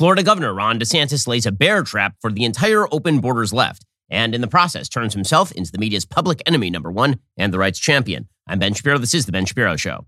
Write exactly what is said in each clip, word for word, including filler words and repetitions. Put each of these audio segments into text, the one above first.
Florida Governor Ron DeSantis lays a bear trap for the entire open borders left, and in the process turns himself into the media's public enemy number one and the right's champion. I'm Ben Shapiro. This is The Ben Shapiro Show.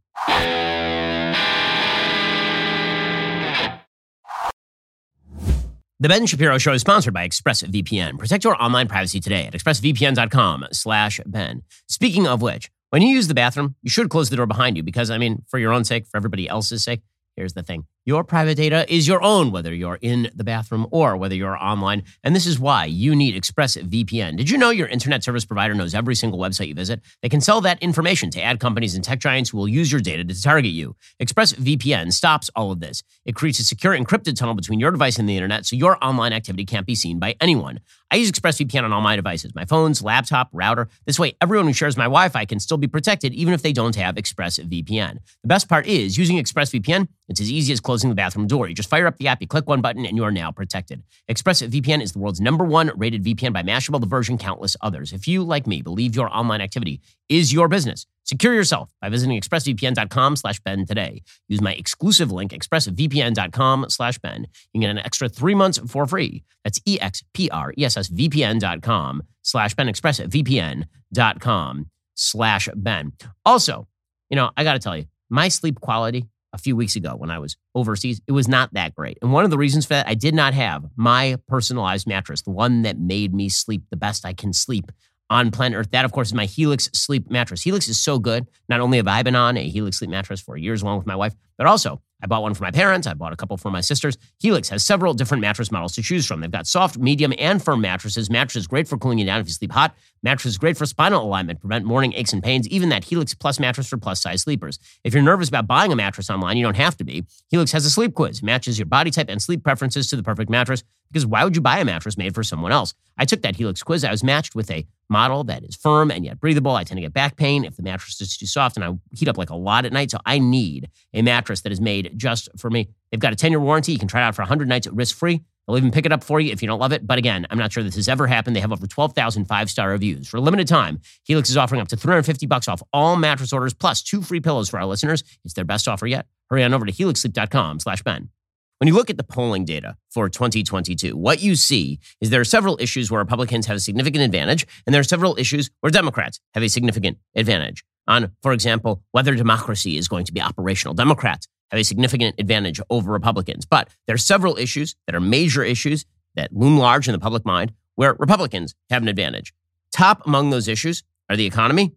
The Ben Shapiro Show is sponsored by ExpressVPN. Protect your online privacy today at expressvpn.com slash Ben. Speaking of which, when you use the bathroom, you should close the door behind you because, I mean, for your own sake, for everybody else's sake, here's the thing. Your private data is your own, whether you're in the bathroom or whether you're online. And this is why you need ExpressVPN. Did you know your internet service provider knows every single website you visit? They can sell that information to ad companies and tech giants who will use your data to target you. ExpressVPN stops all of this. It creates a secure encrypted tunnel between your device and the internet so your online activity can't be seen by anyone. I use ExpressVPN on all my devices, my phones, laptop, router. This way, everyone who shares my Wi-Fi can still be protected even if they don't have ExpressVPN. The best part is using ExpressVPN, it's as easy as closing the bathroom door. You just fire up the app, you click one button, and you are now protected. ExpressVPN is the world's number one rated V P N by Mashable, The Verge, and countless others. If you, like me, believe your online activity is your business, secure yourself by visiting expressvpn.com slash Ben today. Use my exclusive link, expressvpn.com slash Ben. You can get an extra three months for free. That's E X P R E S S V P N dot com slash Ben, expressvpn.com slash Ben. Also, you know, I got to tell you, my sleep quality a few weeks ago when I was overseas, it was not that great. And one of the reasons for that, I did not have my personalized mattress, the one that made me sleep the best I can sleep on planet Earth. That, of course, is my Helix Sleep mattress. Helix is so good. Not only have I been on a Helix Sleep mattress for years along with my wife, but also I bought one for my parents. I bought a couple for my sisters. Helix has several different mattress models to choose from. They've got soft, medium, and firm mattresses. Mattresses great for cooling you down if you sleep hot. Mattresses great for spinal alignment, prevent morning aches and pains. Even that Helix Plus mattress for plus-size sleepers. If you're nervous about buying a mattress online, you don't have to be. Helix has a sleep quiz. It matches your body type and sleep preferences to the perfect mattress. Because why would you buy a mattress made for someone else? I took that Helix quiz. I was matched with a model that is firm and yet breathable. I tend to get back pain if the mattress is too soft, and I heat up like a lot at night, so I need a mattress that is made just for me. They've got a ten-year warranty. You can try it out for one hundred nights risk-free. They'll even pick it up for you if you don't love it. But again, I'm not sure this has ever happened. They have over twelve thousand five-star reviews. For a limited time, Helix is offering up to three hundred fifty bucks off all mattress orders, plus two free pillows for our listeners. It's their best offer yet. Hurry on over to helixsleep.com slash Ben. When you look at the polling data for twenty twenty-two, what you see is there are several issues where Republicans have a significant advantage, and there are several issues where Democrats have a significant advantage. On, for example, whether democracy is going to be operational. Democrats have a significant advantage over Republicans. But there are several issues that are major issues that loom large in the public mind where Republicans have an advantage. Top among those issues are the economy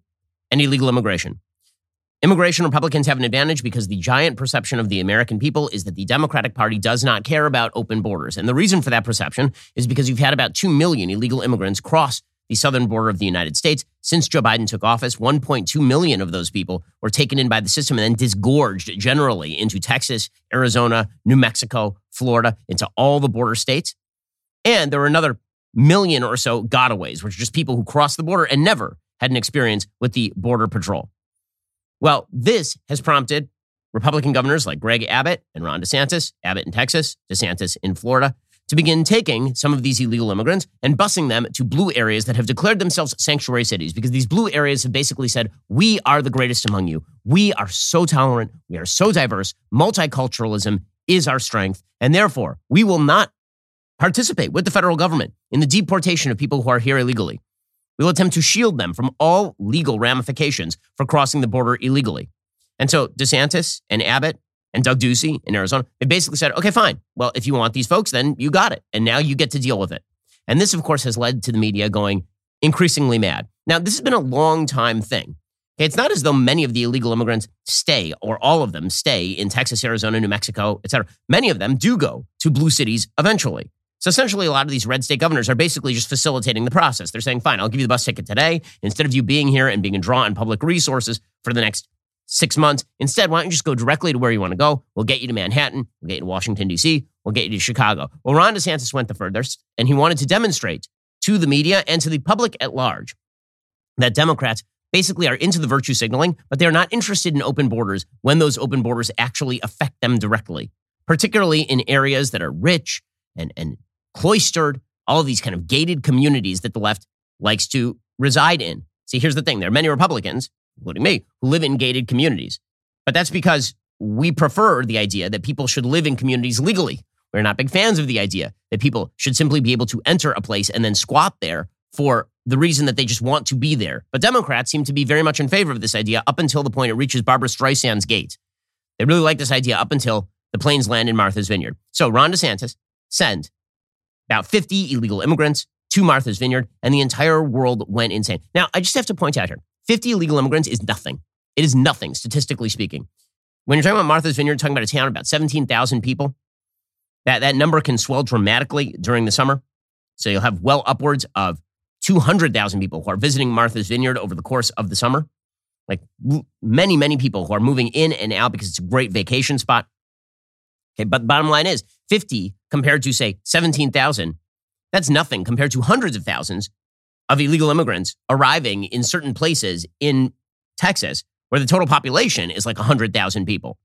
and illegal immigration. Immigration, Republicans have an advantage because the giant perception of the American people is that the Democratic Party does not care about open borders. And the reason for that perception is because you've had about two million illegal immigrants cross the southern border of the United States. Since Joe Biden took office, one point two million of those people were taken in by the system and then disgorged generally into Texas, Arizona, New Mexico, Florida, into all the border states. And there were another million or so gotaways, which are just people who crossed the border and never had an experience with the Border Patrol. Well, this has prompted Republican governors like Greg Abbott and Ron DeSantis, Abbott in Texas, DeSantis in Florida, to begin taking some of these illegal immigrants and busing them to blue areas that have declared themselves sanctuary cities, because these blue areas have basically said, we are the greatest among you. We are so tolerant. We are so diverse. Multiculturalism is our strength. And therefore, we will not participate with the federal government in the deportation of people who are here illegally. We will attempt to shield them from all legal ramifications for crossing the border illegally. And so DeSantis and Abbott and Doug Ducey in Arizona, they basically said, okay, fine. Well, if you want these folks, then you got it. And now you get to deal with it. And this, of course, has led to the media going increasingly mad. Now, this has been a long time thing. It's not as though many of the illegal immigrants stay, or all of them stay in Texas, Arizona, New Mexico, et cetera. Many of them do go to blue cities eventually. So essentially, a lot of these red state governors are basically just facilitating the process. They're saying, fine, I'll give you the bus ticket today. Instead of you being here and being a draw on public resources for the next six months, instead, why don't you just go directly to where you want to go? We'll get you to Manhattan. We'll get you to Washington, D C. We'll get you to Chicago. Well, Ron DeSantis went the furthest, and he wanted to demonstrate to the media and to the public at large that Democrats basically are into the virtue signaling, but they're not interested in open borders when those open borders actually affect them directly, particularly in areas that are rich and and cloistered, all of these kind of gated communities that the left likes to reside in. See, here's the thing. There are many Republicans, including me, who live in gated communities. But that's because we prefer the idea that people should live in communities legally, We're not big fans of the idea that people should simply be able to enter a place and then squat there for the reason that they just want to be there. But Democrats seem to be very much in favor of this idea up until the point it reaches Barbara Streisand's gate. They really like this idea up until the planes land in Martha's Vineyard. So Ron DeSantis sent about fifty illegal immigrants to Martha's Vineyard, and the entire world went insane. Now, I just have to point out here, fifty illegal immigrants is nothing. It is nothing, statistically speaking. When you're talking about Martha's Vineyard, talking about a town of about seventeen thousand people, that, that number can swell dramatically during the summer. So you'll have well upwards of two hundred thousand people who are visiting Martha's Vineyard over the course of the summer. Like many, many people who are moving in and out because it's a great vacation spot. Okay, but the bottom line is fifty compared to, say, seventeen thousand. That's nothing compared to hundreds of thousands of illegal immigrants arriving in certain places in Texas where the total population is like one hundred thousand people.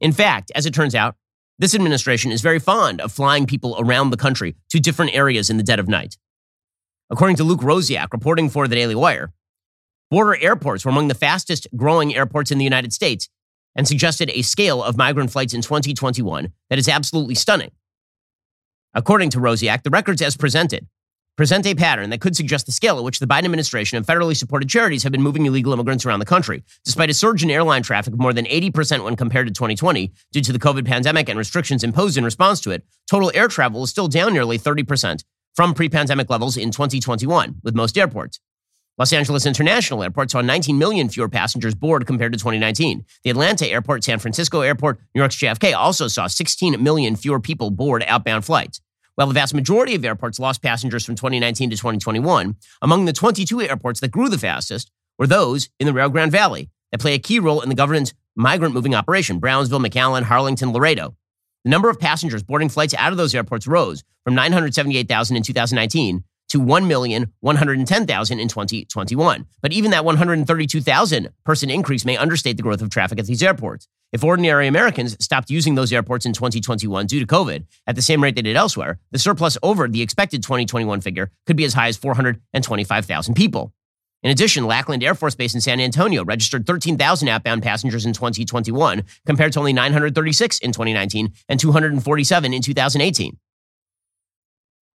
In fact, as it turns out, this administration is very fond of flying people around the country to different areas in the dead of night. According to Luke Rosiak, reporting for the Daily Wire, border airports were among the fastest growing airports in the United States and suggested a scale of migrant flights in twenty twenty-one that is absolutely stunning. According to Rosiak, the records as presented present a pattern that could suggest the scale at which the Biden administration and federally supported charities have been moving illegal immigrants around the country, despite a surge in airline traffic of more than eighty percent when compared to twenty twenty due to the COVID pandemic and restrictions imposed in response to it. Total air travel is still down nearly thirty percent from pre-pandemic levels in twenty twenty-one, with most airports. Los Angeles International Airport saw nineteen million fewer passengers board compared to twenty nineteen. The Atlanta Airport, San Francisco Airport, New York's J F K also saw sixteen million fewer people board outbound flights. While the vast majority of airports lost passengers from twenty nineteen to twenty twenty-one, among the twenty-two airports that grew the fastest were those in the Rio Grande Valley that play a key role in the government's migrant moving operation, Brownsville, McAllen, Harlington, Laredo. The number of passengers boarding flights out of those airports rose from nine hundred seventy-eight thousand in two thousand nineteen to one million one hundred ten thousand in twenty twenty-one. But even that one hundred thirty-two thousand person increase may understate the growth of traffic at these airports. If ordinary Americans stopped using those airports in twenty twenty-one due to COVID at the same rate they did elsewhere, the surplus over the expected twenty twenty-one figure could be as high as four hundred twenty-five thousand people. In addition, Lackland Air Force Base in San Antonio registered thirteen thousand outbound passengers in twenty twenty-one, compared to only nine hundred thirty-six in twenty nineteen and two hundred forty-seven in two thousand eighteen.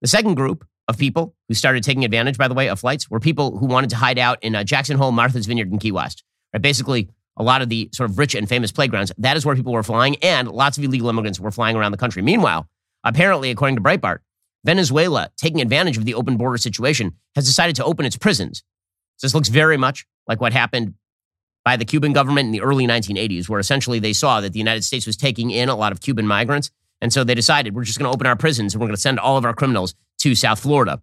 The second group of people who started taking advantage, by the way, of flights were people who wanted to hide out in uh, Jackson Hole, Martha's Vineyard, and Key West. Right? Basically, a lot of the sort of rich and famous playgrounds, that is where people were flying, and lots of illegal immigrants were flying around the country. Meanwhile, apparently, according to Breitbart, Venezuela, taking advantage of the open border situation, has decided to open its prisons. So this looks very much like what happened by the Cuban government in the early nineteen eighties, where essentially they saw that the United States was taking in a lot of Cuban migrants. And so they decided, we're just going to open our prisons and we're going to send all of our criminals to South Florida.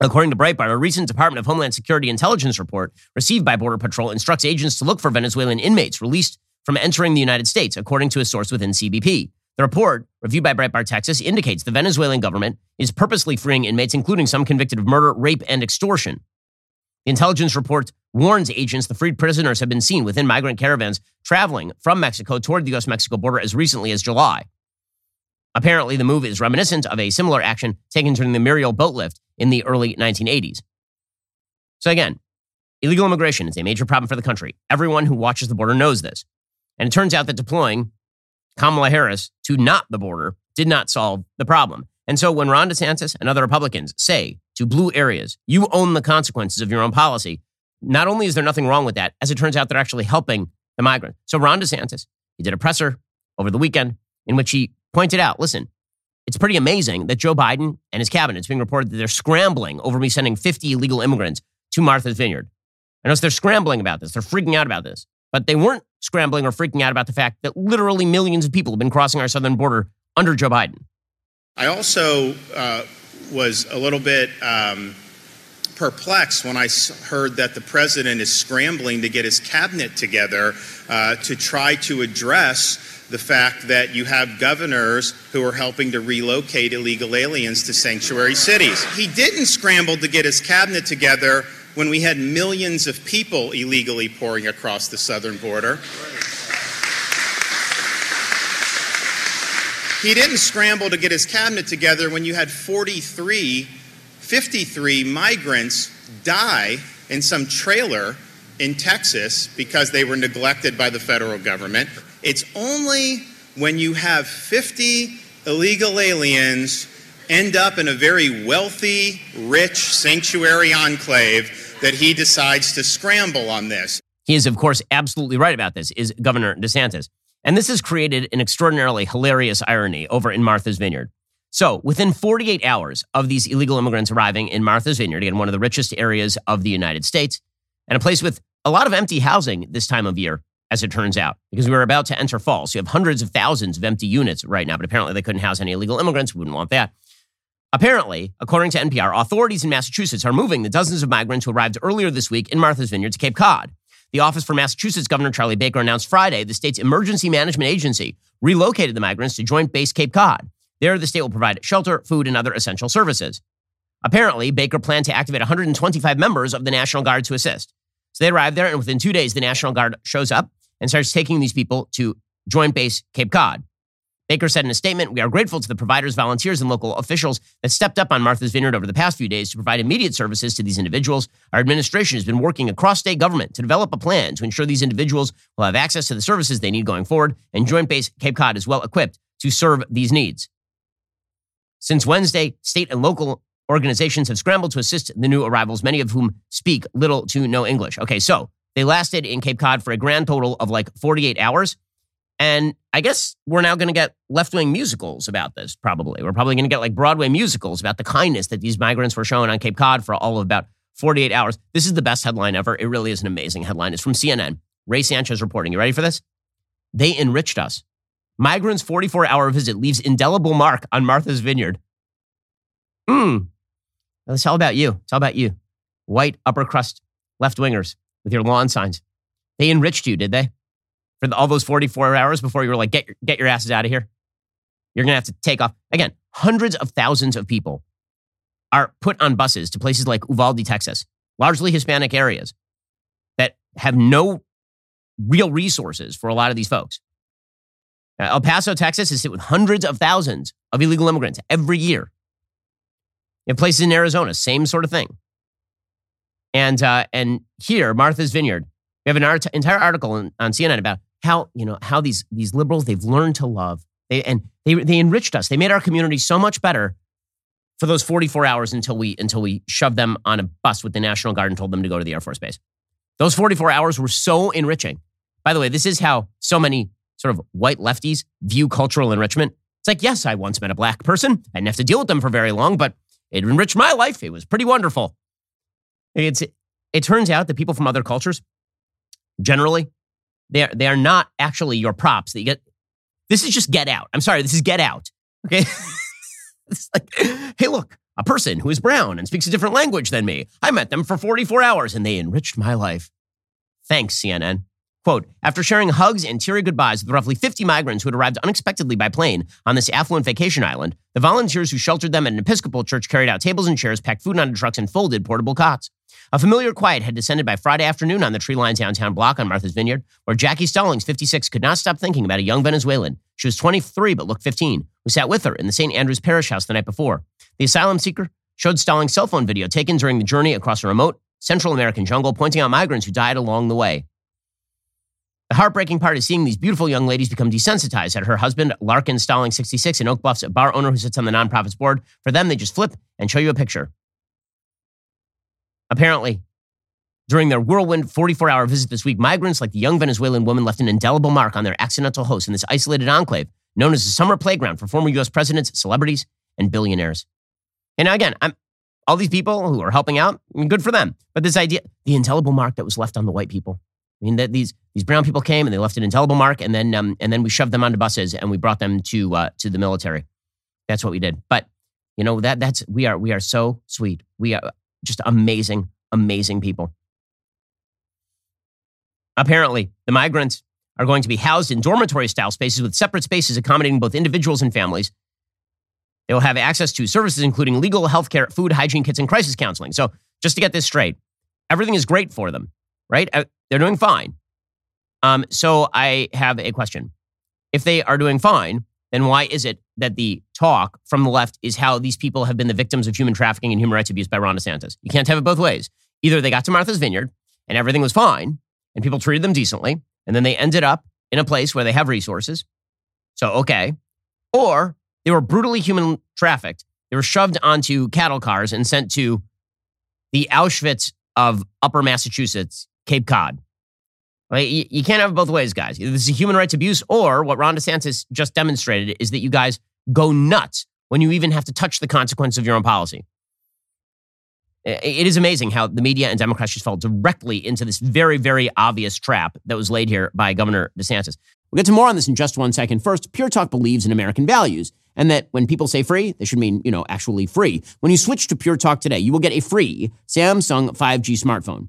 According to Breitbart, a recent Department of Homeland Security intelligence report received by Border Patrol instructs agents to look for Venezuelan inmates released from entering the United States, according to a source within C B P. The report, reviewed by Breitbart Texas, indicates the Venezuelan government is purposely freeing inmates, including some convicted of murder, rape, and extortion. The intelligence report warns agents the freed prisoners have been seen within migrant caravans traveling from Mexico toward the U S-Mexico border as recently as July. Apparently, the move is reminiscent of a similar action taken during the Muriel boat lift in the early nineteen eighties. So again, illegal immigration is a major problem for the country. Everyone who watches the border knows this. And it turns out that deploying Kamala Harris to not the border did not solve the problem. And so when Ron DeSantis and other Republicans say to blue areas, you own the consequences of your own policy, not only is there nothing wrong with that, as it turns out, they're actually helping the migrant. So Ron DeSantis, he did a presser over the weekend in which he pointed out, listen, it's pretty amazing that Joe Biden and his cabinet, it's being reported that they're scrambling over me sending fifty illegal immigrants to Martha's Vineyard. I know they're scrambling about this. They're freaking out about this. But they weren't scrambling or freaking out about the fact that literally millions of people have been crossing our southern border under Joe Biden. I also uh, was a little bit um, perplexed when I heard that the president is scrambling to get his cabinet together uh, to try to address the fact that you have governors who are helping to relocate illegal aliens to sanctuary cities. He didn't scramble to get his cabinet together when we had millions of people illegally pouring across the southern border. He didn't scramble to get his cabinet together when you had forty-three, fifty-three migrants die in some trailer in Texas because they were neglected by the federal government. It's only when you have fifty illegal aliens end up in a very wealthy, rich sanctuary enclave that he decides to scramble on this. He is, of course, absolutely right about this, is Governor DeSantis. And this has created an extraordinarily hilarious irony over in Martha's Vineyard. So within forty-eight hours of these illegal immigrants arriving in Martha's Vineyard, again, one of the richest areas of the United States, and a place with a lot of empty housing this time of year, as it turns out, because we were about to enter fall. So you have hundreds of thousands of empty units right now, but apparently they couldn't house any illegal immigrants. We wouldn't want that. Apparently, according to N P R, authorities in Massachusetts are moving the dozens of migrants who arrived earlier this week in Martha's Vineyard to Cape Cod. The Office for Massachusetts Governor Charlie Baker announced Friday the state's emergency management agency relocated the migrants to Joint Base Cape Cod. There, the state will provide shelter, food, and other essential services. Apparently, Baker planned to activate one hundred twenty-five members of the National Guard to assist. So they arrive there, and within two days, the National Guard shows up and starts taking these people to Joint Base Cape Cod. Baker said in a statement, "We are grateful to the providers, volunteers, and local officials that stepped up on Martha's Vineyard over the past few days to provide immediate services to these individuals. Our administration has been working across state government to develop a plan to ensure these individuals will have access to the services they need going forward, and Joint Base Cape Cod is well equipped to serve these needs." Since Wednesday, state and local organizations have scrambled to assist the new arrivals, many of whom speak little to no English. Okay, so they lasted in Cape Cod for a grand total of like forty-eight hours. And I guess we're now going to get left-wing musicals about this, probably. We're probably going to get like Broadway musicals about the kindness that these migrants were shown on Cape Cod for all of about forty-eight hours. This is the best headline ever. It really is an amazing headline. It's from C N N. Ray Sanchez reporting. You ready for this? "They enriched us. Migrants' forty-four hour visit leaves indelible mark on Martha's Vineyard." Hmm. It's all about you. It's all about you. White upper crust left-wingers with your lawn signs. They enriched you, did they? For the, all those forty-four hours before you were like, get your, get your asses out of here. You're going to have to take off. Again, hundreds of thousands of people are put on buses to places like Uvalde, Texas, largely Hispanic areas that have no real resources for a lot of these folks. Now, El Paso, Texas is hit with hundreds of thousands of illegal immigrants every year. You have places in Arizona, same sort of thing. And uh, and here, Martha's Vineyard, we have an art- entire article in, on C N N about how, you know, how these these liberals, they've learned to love. They and they they enriched us. They made our community so much better for those forty-four hours until we until we shoved them on a bus with the National Guard and told them to go to the Air Force Base. Those forty-four hours were so enriching. By the way, this is how so many sort of white lefties view cultural enrichment. It's like, yes, I once met a black person. I didn't have to deal with them for very long, but it enriched my life. It was pretty wonderful. It's, it turns out that people from other cultures, generally, they are, they are not actually your props that you get. This is just Get Out. I'm sorry, this is Get Out. Okay? It's like, hey, look, a person who is brown and speaks a different language than me. I met them for forty-four hours and they enriched my life. Thanks, C N N. Quote, "After sharing hugs and teary goodbyes with roughly fifty migrants who had arrived unexpectedly by plane on this affluent vacation island, the volunteers who sheltered them at an Episcopal church carried out tables and chairs, packed food onto trucks, and folded portable cots. A familiar quiet had descended by Friday afternoon on the tree-lined downtown block on Martha's Vineyard, where Jackie Stallings, fifty-six, could not stop thinking about a young Venezuelan. She was twenty-three but looked fifteen, who sat with her in the Saint Andrew's Parish house the night before. The asylum seeker showed Stallings' cell phone video taken during the journey across a remote Central American jungle, pointing out migrants who died along the way. The heartbreaking part is seeing these beautiful young ladies become desensitized," said her husband, Larkin Stallings, sixty-six, in Oak Bluffs, a bar owner who sits on the nonprofit's board. "For them, they just flip and show you a picture." Apparently, during their whirlwind forty-four hour visit this week, migrants like the young Venezuelan woman left an indelible mark on their accidental hosts in this isolated enclave known as the summer playground for former U S presidents, celebrities, and billionaires. And again, I'm, all these people who are helping out, I mean, good for them. But this idea, the indelible mark that was left on the white people. I mean, that these these brown people came and they left an indelible mark, and then um, and then we shoved them onto buses and we brought them to uh, to the military. That's what we did. But you know that that's we are we are so sweet. We are just amazing, amazing people. Apparently, the migrants are going to be housed in dormitory-style spaces with separate spaces accommodating both individuals and families. They will have access to services including legal health care, food, hygiene kits, and crisis counseling. So just to get this straight, everything is great for them, right? They're doing fine. Um, so I have a question. If they are doing fine, then why is it that the talk from the left is how these people have been the victims of human trafficking and human rights abuse by Ron DeSantis? You can't have it both ways. Either they got to Martha's Vineyard and everything was fine and people treated them decently, and then they ended up in a place where they have resources. So, okay. Or They were brutally human trafficked. They were shoved onto cattle cars and sent to the Auschwitz of Upper Massachusetts, Cape Cod. Like, you, you can't have it both ways, guys. Either this is a human rights abuse, or what Ron DeSantis just demonstrated is that you guys go nuts when you even have to touch the consequence of your own policy. It is amazing how the media and Democrats just fell directly into this very, very obvious trap that was laid here by Governor DeSantis. We'll get to more on this in just one second. First, Pure Talk believes in American values, and that when people say free, they should mean, you know, actually free. When you switch to Pure Talk today, you will get a free Samsung five G smartphone.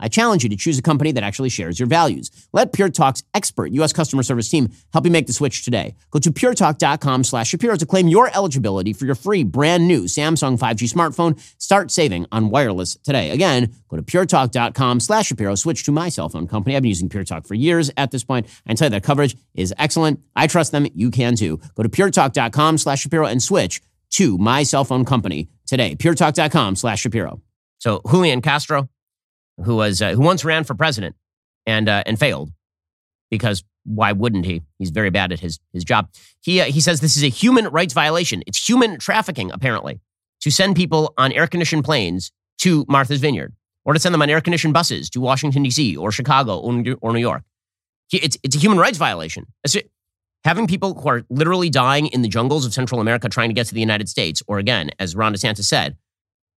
I challenge you to choose a company that actually shares your values. Let Pure Talk's expert U S customer service team help you make the switch today. Go to puretalk.com slash Shapiro to claim your eligibility for your free brand new Samsung five G smartphone. Start saving on wireless today. Again, go to puretalk.com slash Shapiro. Switch to my cell phone company. I've been using Pure Talk for years at this point. I can tell you their coverage is excellent. I trust them. You can too. Go to puretalk.com slash Shapiro and switch to my cell phone company today. puretalk.com slash Shapiro. So Julian Castro, who was uh, who once ran for president and uh, and failed, because why wouldn't he? He's very bad at his his job. He uh, he says this is a human rights violation. It's human trafficking, apparently, to send people on air-conditioned planes to Martha's Vineyard, or to send them on air-conditioned buses to Washington, D C, or Chicago, or New, or New York. It's, it's a human rights violation. It's, having people who are literally dying in the jungles of Central America trying to get to the United States, or again, as Ron DeSantis said,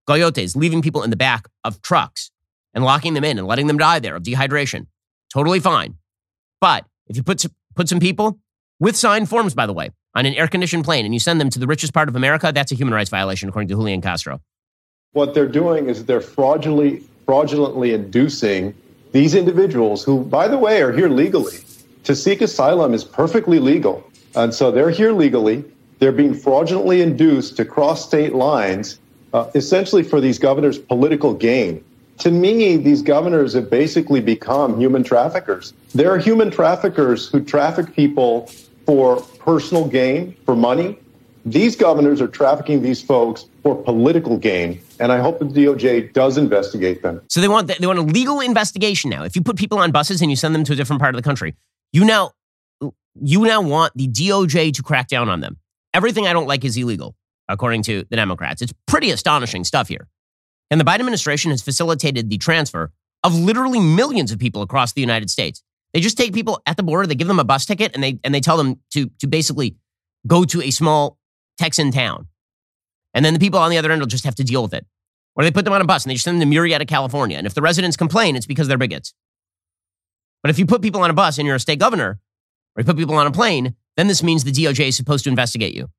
coyotes, leaving people in the back of trucks and locking them in and letting them die there of dehydration. Totally fine. But if you put some, put some people, with signed forms, by the way, on an air-conditioned plane and you send them to the richest part of America, that's a human rights violation, according to Julian Castro. What they're doing is they're fraudulently, fraudulently inducing these individuals who, by the way, are here legally. To seek asylum is perfectly legal. And so they're here legally. They're being fraudulently induced to cross state lines, uh, essentially for these governors' political gain. To me, these governors have basically become human traffickers. They're human traffickers who traffic people for personal gain, for money. These governors are trafficking these folks for political gain, and I hope the D O J does investigate them. So they want the, they want a legal investigation now. If you put people on buses and you send them to a different part of the country, you now you now want the D O J to crack down on them. Everything I don't like is illegal, according to the Democrats. It's pretty astonishing stuff here. And the Biden administration has facilitated the transfer of literally millions of people across the United States. They just take people at the border, they give them a bus ticket, and they and they tell them to, to basically go to a small Texan town. And then the people on the other end will just have to deal with it. Or they put them on a bus and they just send them to Murrieta, California. And if the residents complain, it's because they're bigots. But if you put people on a bus and you're a state governor, or you put people on a plane, then this means the D O J is supposed to investigate you.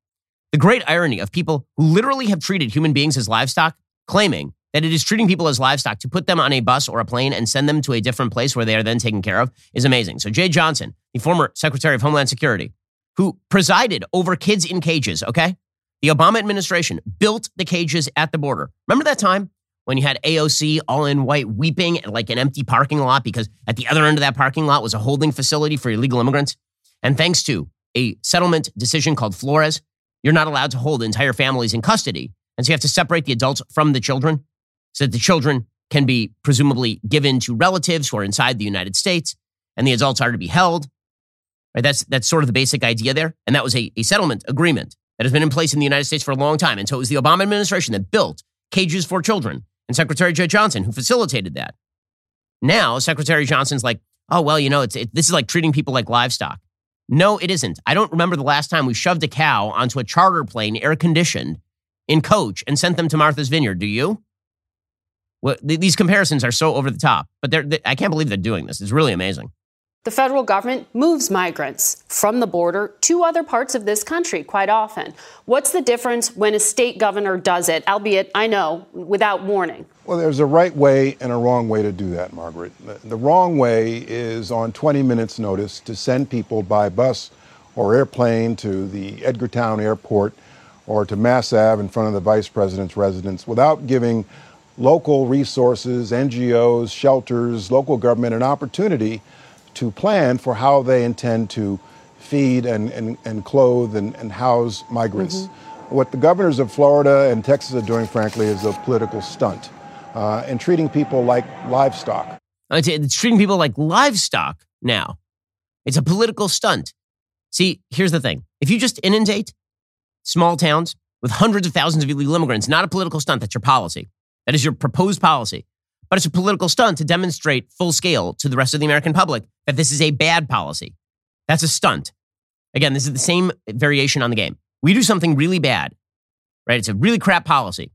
The great irony of people who literally have treated human beings as livestock, claiming that it is treating people as livestock to put them on a bus or a plane and send them to a different place where they are then taken care of is amazing. So Jay Johnson, the former Secretary of Homeland Security, who presided over kids in cages, okay? The Obama administration built the cages at the border. Remember that time when you had A O C all in white weeping at like an empty parking lot because at the other end of that parking lot was a holding facility for illegal immigrants? And thanks to a settlement decision called Flores, you're not allowed to hold entire families in custody. And so you have to separate the adults from the children, so that the children can be presumably given to relatives who are inside the United States, and the adults are to be held. Right? That's that's sort of the basic idea there. And that was a, a settlement agreement that has been in place in the United States for a long time. And so it was the Obama administration that built cages for children, and Secretary Jay Johnson who facilitated that. Now, Secretary Johnson's like, oh, well, you know, it's it, this is like treating people like livestock. No, it isn't. I don't remember the last time we shoved a cow onto a charter plane, air-conditioned, in coach, and sent them to Martha's Vineyard, do you? Well, these comparisons are so over the top, but they're, they, I can't believe they're doing this. It's really amazing. The federal government moves migrants from the border to other parts of this country quite often. What's the difference when a state governor does it, albeit, I know, without warning? Well, there's a right way and a wrong way to do that, Margaret. The, the wrong way is on twenty minutes notice to send people by bus or airplane to the Edgartown Airport or to Mass Ave in front of the vice president's residence without giving local resources, N G Os, shelters, local government an opportunity to plan for how they intend to feed and, and, and clothe and, and house migrants. Mm-hmm. What the governors of Florida and Texas are doing, frankly, is a political stunt uh, and treating people like livestock. I'd say it's treating people like livestock now. It's a political stunt. See, here's the thing. If you just inundate small towns with hundreds of thousands of illegal immigrants, not a political stunt, that's your policy. That is your proposed policy. But it's a political stunt to demonstrate full scale to the rest of the American public that this is a bad policy. That's a stunt. Again, this is the same variation on the game. We do something really bad, right? It's a really crap policy.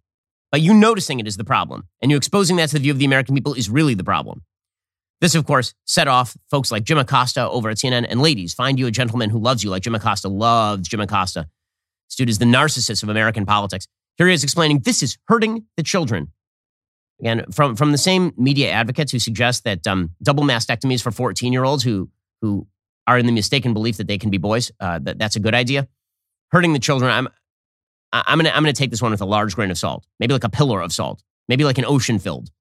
But you noticing it is the problem. And you exposing that to the view of the American people is really the problem. This, of course, set off folks like Jim Acosta over at C N N. And ladies, find you a gentleman who loves you like Jim Acosta loves Jim Acosta. This dude is the narcissist of American politics. Here he is explaining this is hurting the children. Again, from, from the same media advocates who suggest that um, double mastectomies for fourteen-year-olds who, who are in the mistaken belief that they can be boys, uh, that that's a good idea. Hurting the children, I'm I'm gonna I'm gonna take this one with a large grain of salt, maybe like a pillar of salt, maybe like an ocean filled.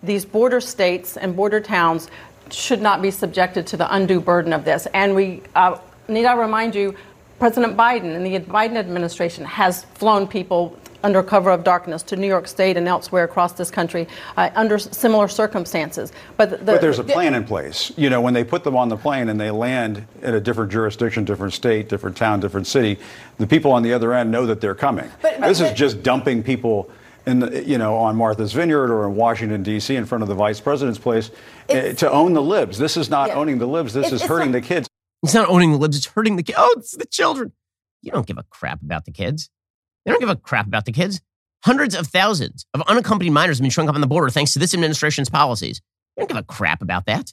These border states and border towns should not be subjected to the undue burden of this. And we uh, need I remind you, President Biden and the Biden administration has flown people under cover of darkness to New York State and elsewhere across this country uh, under similar circumstances. But, the, but there's a plan in place. You know, when they put them on the plane and they land in a different jurisdiction, different state, different town, different city, the people on the other end know that they're coming. But, this but, is just dumping people in the, you know, on Martha's Vineyard or in Washington, D C in front of the vice president's place to own the libs. This is not yeah. owning the libs. This it's, is hurting not, the kids. It's not owning the libs. It's hurting the kids. Oh, it's the children. You don't give a crap about the kids. They don't give a crap about the kids. Hundreds of thousands of unaccompanied minors have been showing up on the border thanks to this administration's policies. They don't give a crap about that.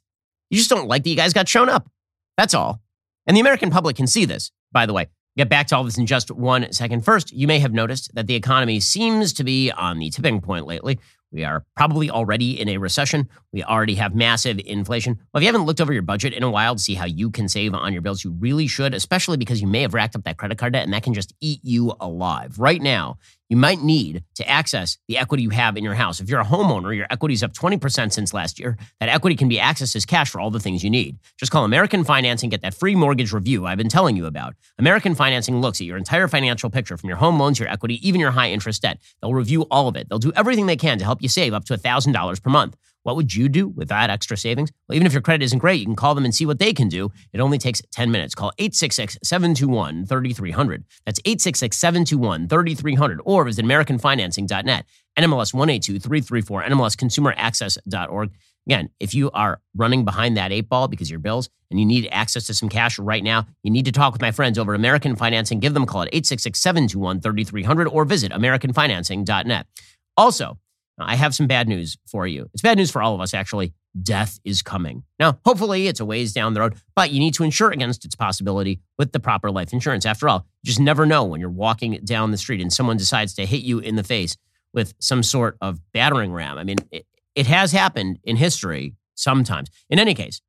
You just don't like that you guys got shown up. That's all. And the American public can see this, by the way. Get back to all this in just one second. First, you may have noticed that the economy seems to be on the tipping point lately. We are probably already in a recession. We already have massive inflation. Well, if you haven't looked over your budget in a while to see how you can save on your bills, you really should, especially because you may have racked up that credit card debt and that can just eat you alive. Right now, you might need to access the equity you have in your house. If you're a homeowner, your equity is up twenty percent since last year. That equity can be accessed as cash for all the things you need. Just call American Finance and get that free mortgage review I've been telling you about. American Financing looks at your entire financial picture from your home loans, your equity, even your high interest debt. They'll review all of it. They'll do everything they can to help you save up to one thousand dollars per month. What would you do with that extra savings? Well, even if your credit isn't great, you can call them and see what they can do. It only takes ten minutes. Call eight six six, seven two one, three three zero zero. That's eight six six, seven two one, three three zero zero or visit american financing dot net. N M L S one eight two three three four, N M L S consumer access dot org. Again, if you are running behind that eight ball because of your bills and you need access to some cash right now, you need to talk with my friends over at American Financing. Give them a call at eight six six, seven two one, three three zero zero or visit american financing dot net. Also, I have some bad news for you. It's bad news for all of us, actually. Death is coming. Now, hopefully it's a ways down the road, but you need to insure against its possibility with the proper life insurance. After all, you just never know when you're walking down the street and someone decides to hit you in the face with some sort of battering ram. I mean, it, it has happened in history sometimes. In any case,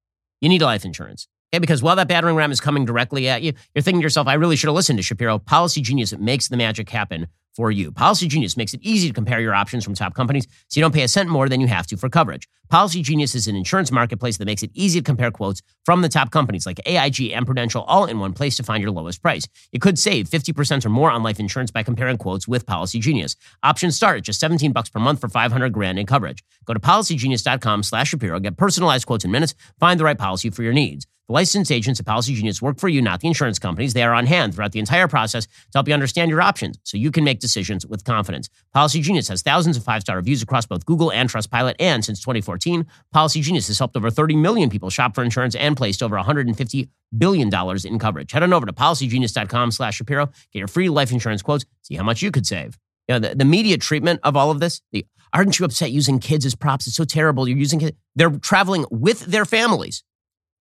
you need life insurance. Okay, because while that battering ram is coming directly at you, you're thinking to yourself, I really should have listened to Shapiro. Policy Genius makes the magic happen for you. Policy Genius makes it easy to compare your options from top companies so you don't pay a cent more than you have to for coverage. Policy Genius is an insurance marketplace that makes it easy to compare quotes from the top companies like A I G and Prudential all in one place to find your lowest price. You could save fifty percent or more on life insurance by comparing quotes with Policy Genius. Options start at just seventeen bucks per month for five hundred grand in coverage. Go to policy genius dot com slash Shapiro, get personalized quotes in minutes, find the right policy for your needs. The licensed agents at Policy Genius work for you, not the insurance companies. They are on hand throughout the entire process to help you understand your options so you can make decisions with confidence. Policy Genius has thousands of five-star reviews across both Google and Trustpilot, and since twenty fourteen, Policy Genius has helped over thirty million people shop for insurance and placed over one hundred fifty billion dollars in coverage. Head on over to policy genius dot com slash Shapiro, get your free life insurance quotes, see how much you could save. You know, the, the media treatment of all of this, the, aren't you upset using kids as props? It's so terrible. You're using kids. They're traveling with their families.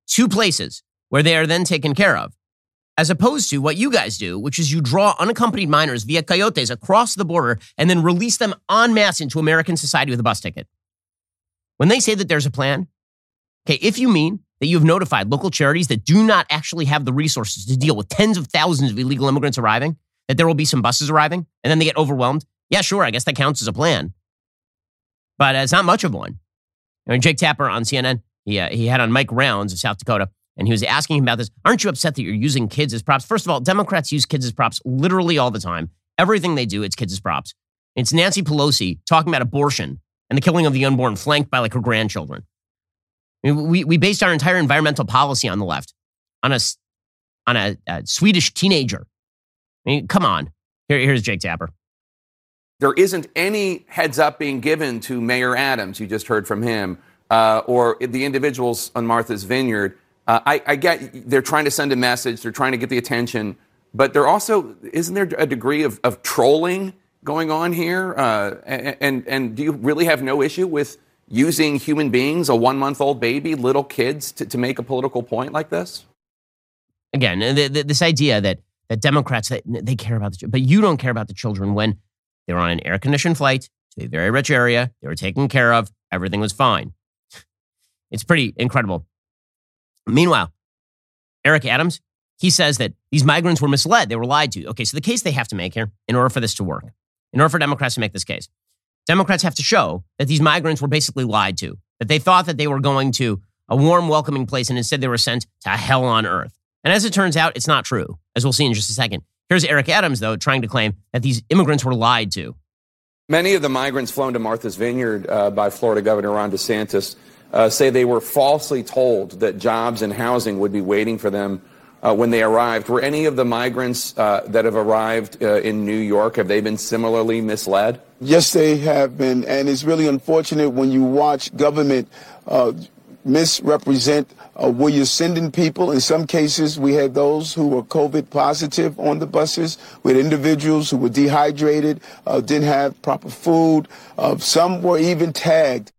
Two places where they are then taken care of, as opposed to what you guys do, which is you draw unaccompanied minors via coyotes across the border and then release them en masse into American society with a bus ticket. When they say that there's a plan, okay, if you mean that you've notified local charities that do not actually have the resources to deal with tens of thousands of illegal immigrants arriving, that there will be some buses arriving, and then they get overwhelmed, yeah, sure, I guess that counts as a plan. but uh, it's not much of one. I mean, Jake Tapper on C N N, he, uh, he had on Mike Rounds of South Dakota, and he was asking him about this. Aren't you upset that you're using kids as props? First of all, Democrats use kids as props literally all the time. Everything they do, it's kids as props. It's Nancy Pelosi talking about abortion and the killing of the unborn flanked by like her grandchildren. I mean, we, we based our entire environmental policy on the left, on a, on a, a Swedish teenager. I mean, come on. Here, here's Jake Tapper. There isn't any heads up being given to Mayor Adams, you just heard from him, uh, or the individuals on Martha's Vineyard. Uh, I, I get they're trying to send a message. They're trying to get the attention. But there also, isn't there a degree of, of trolling going on here? Uh, and, and do you really have no issue with using human beings, a one-month-old baby, little kids, to, to make a political point like this? Again, the, the, this idea that, that Democrats, they, they care about the children, but you don't care about the children when they were on an air-conditioned flight to a very rich area, they were taken care of, everything was fine. It's pretty incredible. Meanwhile, Eric Adams, he says that these migrants were misled, they were lied to. Okay, so the case they have to make here, in order for this to work, in order for Democrats to make this case, Democrats have to show that these migrants were basically lied to, that they thought that they were going to a warm, welcoming place, and instead they were sent to hell on earth. And as it turns out, it's not true, as we'll see in just a second. Here's Eric Adams, though, trying to claim that these immigrants were lied to. Many of the migrants flown to Martha's Vineyard uh, by Florida Governor Ron DeSantis uh, say they were falsely told that jobs and housing would be waiting for them uh, when they arrived. Were any of the migrants uh, that have arrived uh, in New York, have they been similarly misled? Yes, they have been. And it's really unfortunate when you watch government uh, misrepresent Uh, where you're sending people. In some cases, we had those who were COVID positive on the buses. We had individuals who were dehydrated, uh, didn't have proper food. Uh, some were even tagged.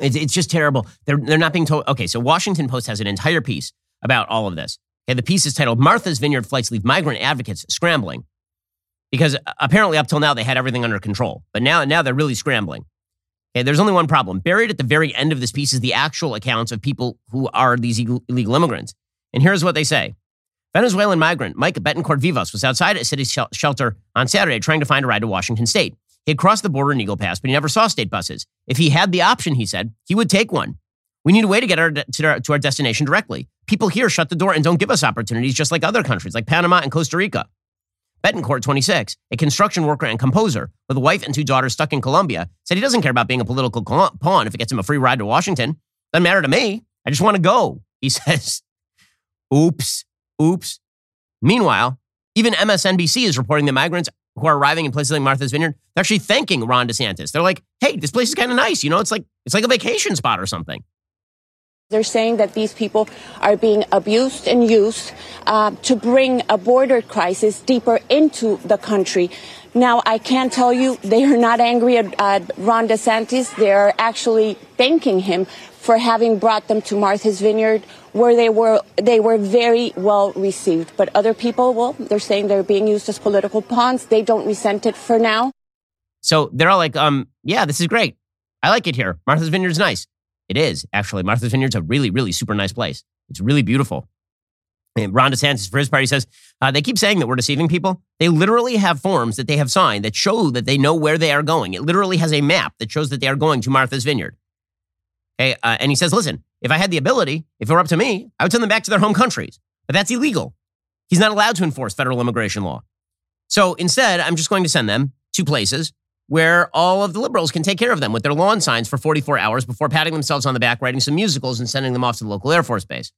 It's, it's just terrible. They're, they're not being told. Okay, so Washington Post has an entire piece about all of this. Okay, the piece is titled, Martha's Vineyard Flights Leave Migrant Advocates Scrambling. Because apparently up till now, they had everything under control. But now, now they're really scrambling. Okay, there's only one problem. Buried at the very end of this piece is the actual accounts of people who are these illegal immigrants. And here's what they say. Venezuelan migrant Mike Betancourt Vivas was outside a city shel- shelter on Saturday trying to find a ride to Washington State. He had crossed the border in Eagle Pass, but he never saw state buses. If he had the option, he said, he would take one. We need a way to get our de- to, our, to our destination directly. People here shut the door and don't give us opportunities just like other countries, like Panama and Costa Rica. Betancourt, twenty-six, a construction worker and composer with a wife and two daughters stuck in Colombia, said he doesn't care about being a political pawn if it gets him a free ride to Washington. Doesn't matter to me. I just want to go, he says. Oops. Oops. Meanwhile, even M S N B C is reporting that migrants who are arriving in places like Martha's Vineyard, they're actually thanking Ron DeSantis. They're like, hey, this place is kind of nice. You know, it's like it's like a vacation spot or something. They're saying that these people are being abused and used uh, to bring a border crisis deeper into the country. Now, I can tell you they are not angry at uh, Ron DeSantis. They are actually thanking him for having brought them to Martha's Vineyard, where they were they were very well received. But other people, well, they're saying they're being used as political pawns. They don't resent it for now. So they're all like, um, yeah, this is great. I like it here. Martha's Vineyard's nice. It is, actually. Martha's Vineyard's a really, really super nice place. It's really beautiful. And Ron DeSantis, for his part, he says, uh, they keep saying that we're deceiving people. They literally have forms that they have signed that show that they know where they are going. It literally has a map that shows that they are going to Martha's Vineyard. Okay, uh, and he says, listen, if I had the ability, if it were up to me, I would send them back to their home countries. But that's illegal. He's not allowed to enforce federal immigration law. So instead, I'm just going to send them to places where all of the liberals can take care of them with their lawn signs for forty-four hours before patting themselves on the back, writing some musicals, and sending them off to the local Air Force Base.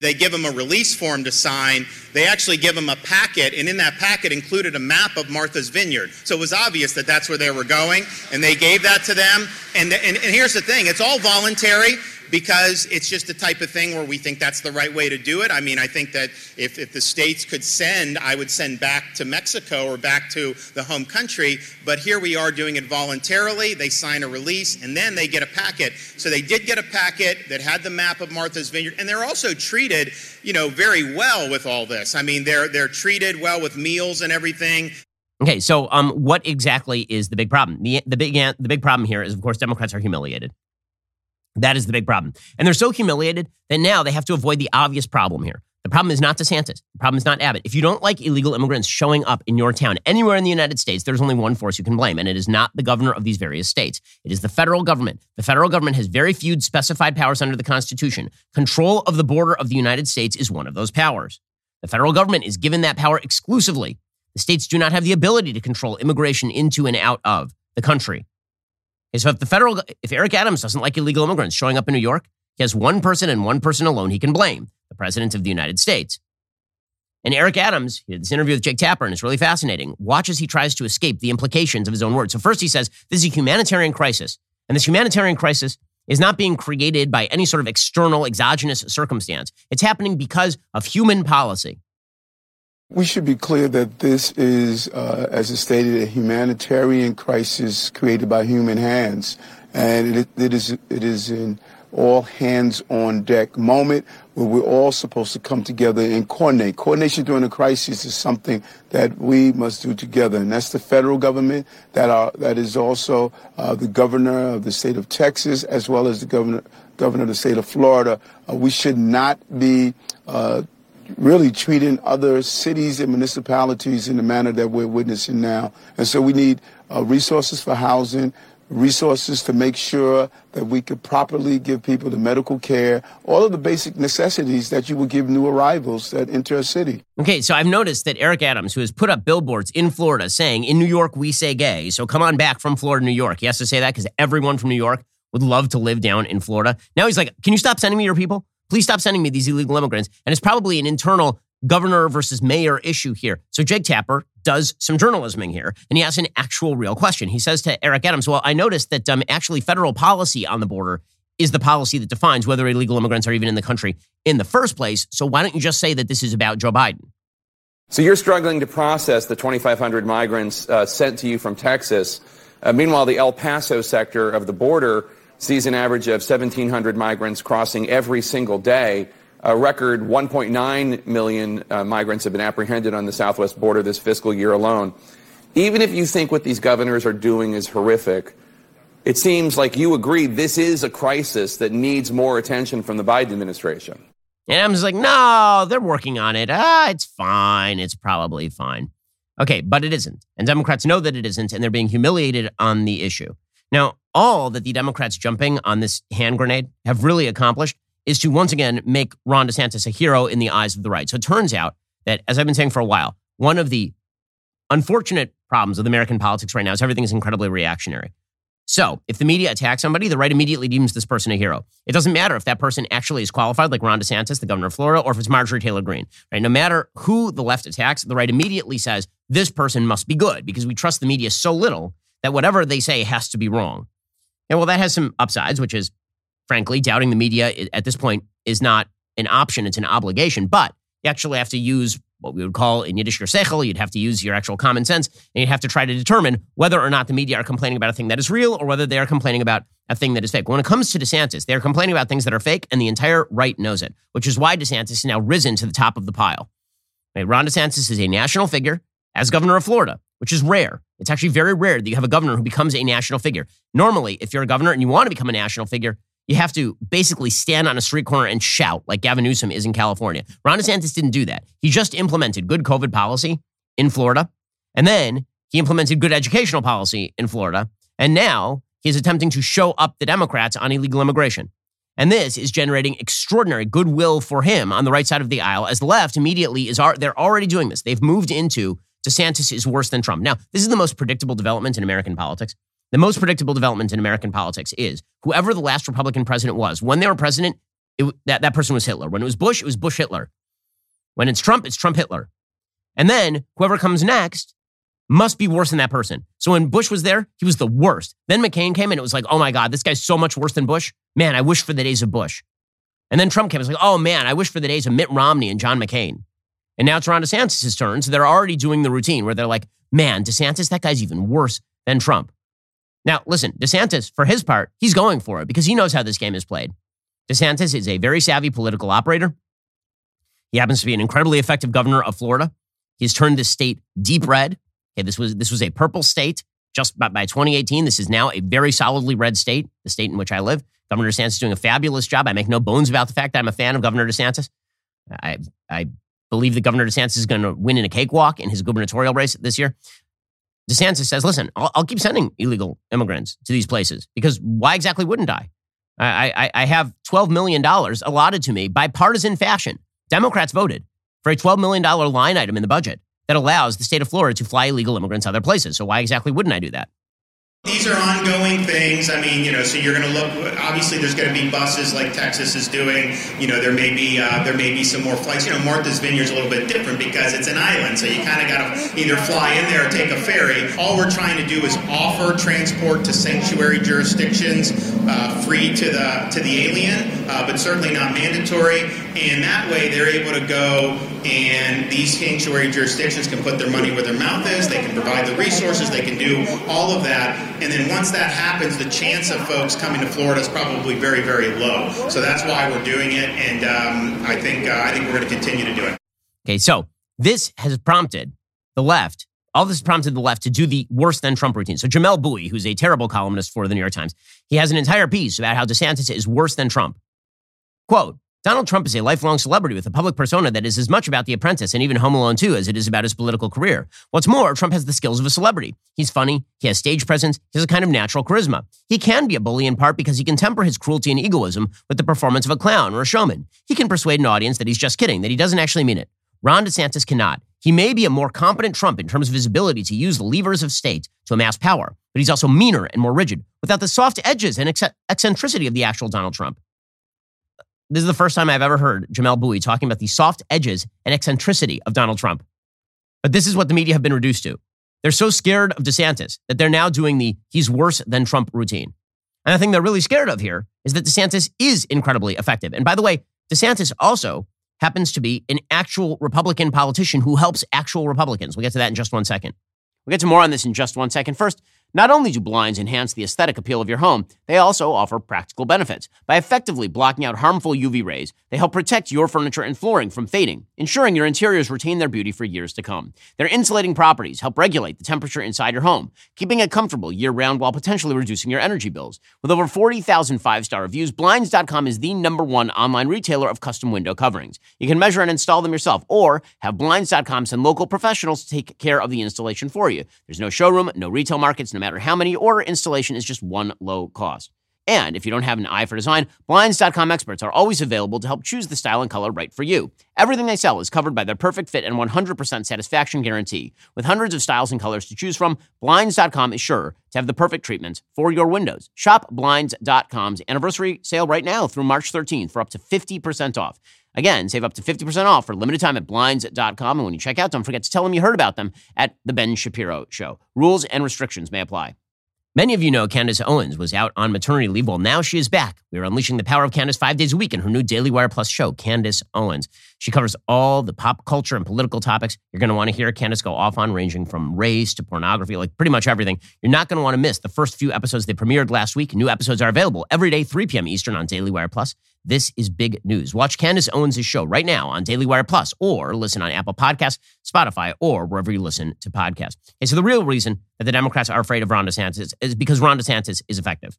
They give them a release form to sign. They actually give them a packet, and in that packet included a map of Martha's Vineyard. So it was obvious that that's where they were going, and they gave that to them. And, and, and here's the thing. It's all voluntary because it's just the type of thing where we think that's the right way to do it. I mean, I think that if, if the states could send, I would send back to Mexico or back to the home country. But here we are doing it voluntarily. They sign a release, and then they get a packet. So they did get a packet that had the map of Martha's Vineyard, and they're also treated you know, very well with all this. I mean, they're they're treated well with meals and everything. Okay, so um, what exactly is the big problem? The, the, big, the big problem here is, of course, Democrats are humiliated. That is the big problem. And they're so humiliated that now they have to avoid the obvious problem here. The problem is not DeSantis. The problem is not Abbott. If you don't like illegal immigrants showing up in your town anywhere in the United States, there's only one force you can blame, and it is not the governor of these various states. It is the federal government. The federal government has very few specified powers under the Constitution. Control of the border of the United States is one of those powers. The federal government is given that power exclusively. The states do not have the ability to control immigration into and out of the country. Okay, so if the federal, if Eric Adams doesn't like illegal immigrants showing up in New York, he has one person and one person alone he can blame, the president of the United States. And Eric Adams, he did this interview with Jake Tapper, and it's really fascinating. Watch as he tries to escape the implications of his own words. So first he says, this is a humanitarian crisis. And this humanitarian crisis is not being created by any sort of external exogenous circumstance. It's happening because of human policy. We should be clear that this is, uh, as it stated, a humanitarian crisis created by human hands. And it, it is it is an all-hands-on-deck moment where we're all supposed to come together and coordinate. Coordination during a crisis is something that we must do together, and that's the federal government. That are, that is also uh, the governor of the state of Texas, as well as the governor, governor of the state of Florida. Uh, we should not be... Uh, really treating other cities and municipalities in the manner that we're witnessing now. And so we need uh, resources for housing, resources to make sure that we could properly give people the medical care, all of the basic necessities that you would give new arrivals that enter a city. Okay, so I've noticed that Eric Adams, who has put up billboards in Florida saying, in New York, we say gay, so come on back from Florida, New York. He has to say that because everyone from New York would love to live down in Florida. Now he's like, can you stop sending me your people? Please stop sending me these illegal immigrants. And it's probably an internal governor versus mayor issue here. So Jake Tapper does some journalism in here, and he asks an actual real question. He says to Eric Adams, well, I noticed that um, actually federal policy on the border is the policy that defines whether illegal immigrants are even in the country in the first place. So why don't you just say that this is about Joe Biden? So you're struggling to process the twenty-five hundred migrants uh, sent to you from Texas. Uh, meanwhile, the El Paso sector of the border sees an average of seventeen hundred migrants crossing every single day. A record one point nine million uh, migrants have been apprehended on the southwest border this fiscal year alone. Even if you think what these governors are doing is horrific, it seems like you agree this is a crisis that needs more attention from the Biden administration. And I'm just like, no, they're working on it. Ah, it's fine. It's probably fine. Okay, but it isn't. And Democrats know that it isn't, and they're being humiliated on the issue. Now, all that the Democrats jumping on this hand grenade have really accomplished is to once again make Ron DeSantis a hero in the eyes of the right. So it turns out that, as I've been saying for a while, one of the unfortunate problems with American politics right now is everything is incredibly reactionary. So if the media attacks somebody, the right immediately deems this person a hero. It doesn't matter if that person actually is qualified, like Ron DeSantis, the governor of Florida, or if it's Marjorie Taylor Greene. Right? No matter who the left attacks, the right immediately says, this person must be good because we trust the media so little that whatever they say has to be wrong. And well, that has some upsides, which is, frankly, doubting the media at this point is not an option. It's an obligation. But you actually have to use what we would call in Yiddish your sechel. You'd have to use your actual common sense, and you'd have to try to determine whether or not the media are complaining about a thing that is real or whether they are complaining about a thing that is fake. When it comes to DeSantis, they're complaining about things that are fake, and the entire right knows it, which is why DeSantis has now risen to the top of the pile. Right? Ron DeSantis is a national figure as governor of Florida, which is rare. It's actually very rare that you have a governor who becomes a national figure. Normally, if you're a governor and you want to become a national figure, you have to basically stand on a street corner and shout like Gavin Newsom is in California. Ron DeSantis didn't do that. He just implemented good COVID policy in Florida, and then he implemented good educational policy in Florida, and now he's attempting to show up the Democrats on illegal immigration. And this is generating extraordinary goodwill for him on the right side of the aisle, as the left immediately is, they're already doing this. They've moved into DeSantis is worse than Trump. Now, this is the most predictable development in American politics. The most predictable development in American politics is whoever the last Republican president was, when they were president, it, that, that person was Hitler. When it was Bush, it was Bush Hitler. When it's Trump, it's Trump Hitler. And then whoever comes next must be worse than that person. So when Bush was there, he was the worst. Then McCain came and it was like, oh my God, this guy's so much worse than Bush. Man, I wish for the days of Bush. And then Trump came and was like, oh man, I wish for the days of Mitt Romney and John McCain. And now it's Ron DeSantis' turn, so they're already doing the routine where they're like, man, DeSantis, that guy's even worse than Trump. Now, listen, DeSantis, for his part, he's going for it because he knows how this game is played. DeSantis is a very savvy political operator. He happens to be an incredibly effective governor of Florida. He's turned this state deep red. Okay, this was this was a purple state just by, by twenty eighteen. This is now a very solidly red state, the state in which I live. Governor DeSantis is doing a fabulous job. I make no bones about the fact that I'm a fan of Governor DeSantis. I I believe that Governor DeSantis is going to win in a cakewalk in his gubernatorial race this year. DeSantis says, listen, I'll, I'll keep sending illegal immigrants to these places because why exactly wouldn't I? I, I, I have twelve million dollars allotted to me by partisan fashion. Democrats voted for a twelve million dollars line item in the budget that allows the state of Florida to fly illegal immigrants other places. So why exactly wouldn't I do that? These are ongoing things. I mean, you know, so you're going to look, obviously there's going to be buses like Texas is doing. You know, there may be uh, there may be some more flights. You know, Martha's Vineyard is a little bit different because it's an island. So you kind of got to either fly in there or take a ferry. All we're trying to do is offer transport to sanctuary jurisdictions, uh, free to the to the alien, uh, but certainly not mandatory. And that way they're able to go and these sanctuary jurisdictions can put their money where their mouth is. They can provide the resources. They can do all of that. And then once that happens, the chance of folks coming to Florida is probably very, very low. So that's why we're doing it, and um, I think uh, I think we're going to continue to do it. Okay, so this has prompted the left. All this has prompted the left to do the worse than Trump routine. So Jamel Bowie, who's a terrible columnist for the New York Times, he has an entire piece about how DeSantis is worse than Trump. Quote, Donald Trump is a lifelong celebrity with a public persona that is as much about The Apprentice and even Home Alone two as it is about his political career. What's more, Trump has the skills of a celebrity. He's funny. He has stage presence. He has a kind of natural charisma. He can be a bully in part because he can temper his cruelty and egoism with the performance of a clown or a showman. He can persuade an audience that he's just kidding, that he doesn't actually mean it. Ron DeSantis cannot. He may be a more competent Trump in terms of his ability to use the levers of state to amass power, but he's also meaner and more rigid, without the soft edges and ex- eccentricity of the actual Donald Trump. This is the first time I've ever heard Jamel Bowie talking about the soft edges and eccentricity of Donald Trump. But this is what the media have been reduced to. They're so scared of DeSantis that they're now doing the he's worse than Trump routine. And the thing they're really scared of here is that DeSantis is incredibly effective. And by the way, DeSantis also happens to be an actual Republican politician who helps actual Republicans. We'll get to that in just one second. We'll get to more on this in just one second. First, not only do blinds enhance the aesthetic appeal of your home, they also offer practical benefits. By effectively blocking out harmful U V rays, they help protect your furniture and flooring from fading, ensuring your interiors retain their beauty for years to come. Their insulating properties help regulate the temperature inside your home, keeping it comfortable year-round while potentially reducing your energy bills. With over forty thousand five-star reviews, blinds dot com is the number one online retailer of custom window coverings. You can measure and install them yourself, or have blinds dot com send local professionals to take care of the installation for you. There's no showroom, no retail markets, no matter how many, or installation is just one low cost. And if you don't have an eye for design, blinds dot com experts are always available to help choose the style and color right for you. Everything they sell is covered by their perfect fit and one hundred percent satisfaction guarantee. With hundreds of styles and colors to choose from, blinds dot com is sure to have the perfect treatments for your windows. Shop blinds dot com's anniversary sale right now through March thirteenth for up to fifty percent off. Again, save up to fifty percent off for a limited time at blinds dot com. And when you check out, don't forget to tell them you heard about them at The Ben Shapiro Show. Rules and restrictions may apply. Many of you know Candace Owens was out on maternity leave. Well, now she is back. We are unleashing the power of Candace five days a week in her new Daily Wire Plus show, Candace Owens. She covers all the pop culture and political topics you're going to want to hear Candace go off on, ranging from race to pornography, like pretty much everything. You're not going to want to miss the first few episodes they premiered last week. New episodes are available every day, three p.m. Eastern on Daily Wire Plus. This is big news. Watch Candace Owens' show right now on Daily Wire Plus or listen on Apple Podcasts, Spotify, or wherever you listen to podcasts. Okay, so the real reason that the Democrats are afraid of Ron DeSantis is because Ron DeSantis is effective.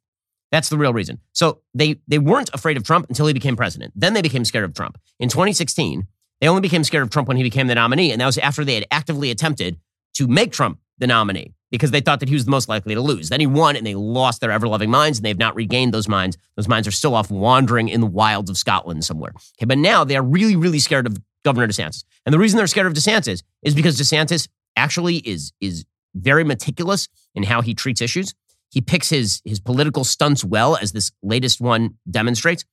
That's the real reason. So they, they weren't afraid of Trump until he became president. Then they became scared of Trump. In twenty sixteen, they only became scared of Trump when he became the nominee, and that was after they had actively attempted to make Trump the nominee because they thought that he was the most likely to lose. Then he won, and they lost their ever-loving minds, and they've not regained those minds. Those minds are still off wandering in the wilds of Scotland somewhere. Okay, but now they are really, really scared of Governor DeSantis. And the reason they're scared of DeSantis is because DeSantis actually is, is very meticulous in how he treats issues. He picks his, his political stunts well, as this latest one demonstrates,